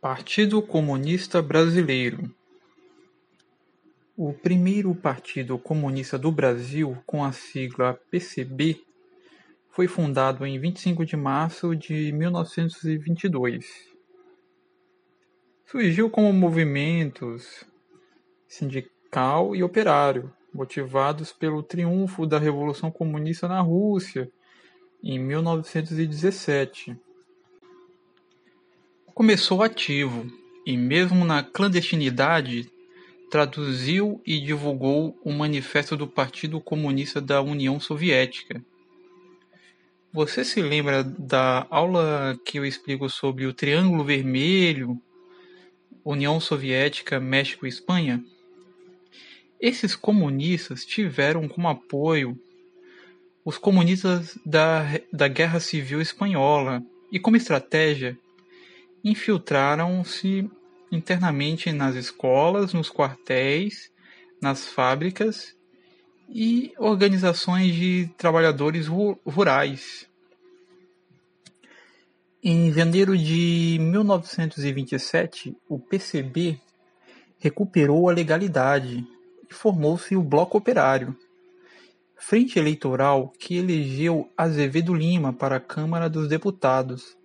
Partido Comunista Brasileiro. O primeiro Partido Comunista do Brasil, com a sigla PCB, foi fundado em 25 de março de 1922. Surgiu como movimentos sindical e operário, motivados pelo triunfo da Revolução Comunista na Rússia, em 1917. Começou ativo e, mesmo na clandestinidade, traduziu e divulgou o Manifesto do Partido Comunista da União Soviética. Você se lembra da aula que eu explico sobre o Triângulo Vermelho, União Soviética, México e Espanha? Esses comunistas tiveram como apoio os comunistas da Guerra Civil Espanhola e, como estratégia, infiltraram-se internamente nas escolas, nos quartéis, nas fábricas e organizações de trabalhadores rurais. Em janeiro de 1927, o PCB recuperou a legalidade e formou-se o Bloco Operário, frente eleitoral que elegeu Azevedo Lima para a Câmara dos Deputados.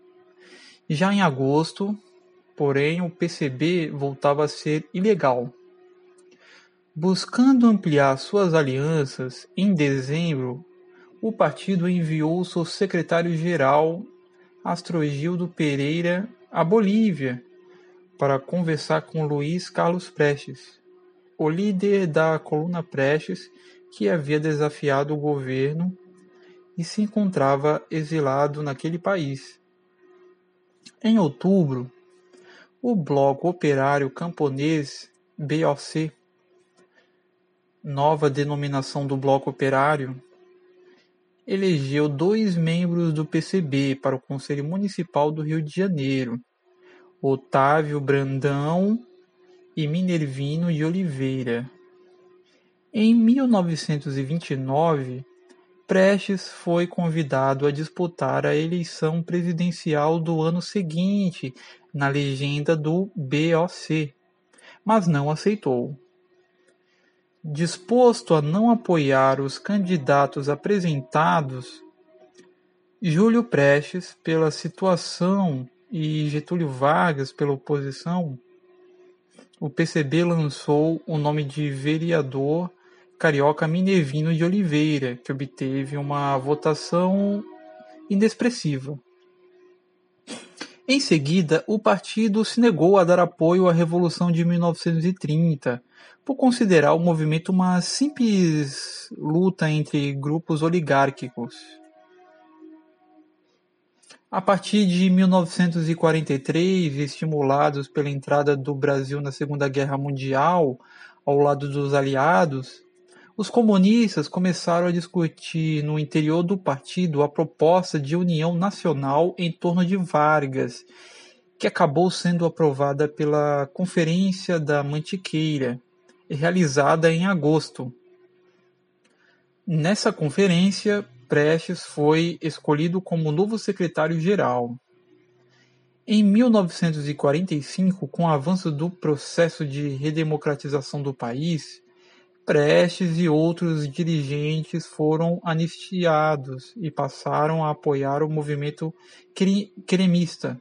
Já em agosto, porém, o PCB voltava a ser ilegal. Buscando ampliar suas alianças, em dezembro, o partido enviou seu secretário-geral, Astrogildo Pereira, à Bolívia, para conversar com Luiz Carlos Prestes, o líder da Coluna Prestes, que havia desafiado o governo e se encontrava exilado naquele país. Em outubro, o Bloco Operário Camponês, BOC, nova denominação do Bloco Operário, elegeu 2 membros do PCB para o Conselho Municipal do Rio de Janeiro, Otávio Brandão e Minervino de Oliveira. Em 1929, Prestes foi convidado a disputar a eleição presidencial do ano seguinte, na legenda do BOC, mas não aceitou. Disposto a não apoiar os candidatos apresentados, Júlio Prestes, pela situação, e Getúlio Vargas, pela oposição, o PCB lançou o nome de vereador carioca Minervino de Oliveira, que obteve uma votação inexpressiva. Em seguida, o partido se negou a dar apoio à Revolução de 1930, por considerar o movimento uma simples luta entre grupos oligárquicos. A partir de 1943, estimulados pela entrada do Brasil na Segunda Guerra Mundial, ao lado dos aliados, os comunistas começaram a discutir no interior do partido a proposta de união nacional em torno de Vargas, que acabou sendo aprovada pela Conferência da Mantiqueira, realizada em agosto. Nessa conferência, Prestes foi escolhido como novo secretário-geral. Em 1945, com o avanço do processo de redemocratização do país, Prestes e outros dirigentes foram anistiados e passaram a apoiar o movimento cremista,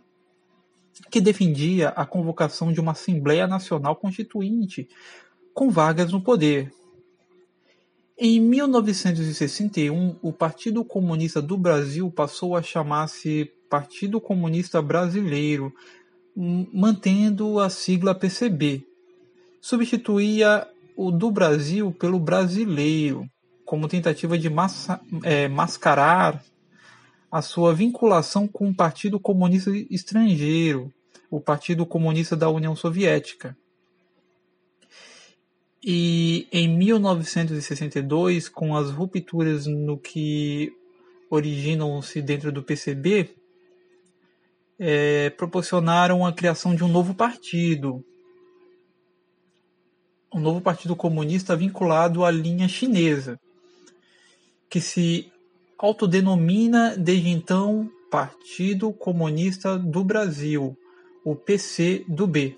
que defendia a convocação de uma Assembleia Nacional Constituinte, com Vargas no poder. Em 1961, o Partido Comunista do Brasil passou a chamar-se Partido Comunista Brasileiro, mantendo a sigla PCB. Substituía o do Brasil pelo brasileiro, como tentativa de mascarar a sua vinculação com o Partido Comunista Estrangeiro, o Partido Comunista da União Soviética. E em 1962, com as rupturas no que originam-se dentro do PCB, proporcionaram a criação de um novo partido, um novo partido comunista vinculado à linha chinesa, que se autodenomina desde então Partido Comunista do Brasil, o PCdoB.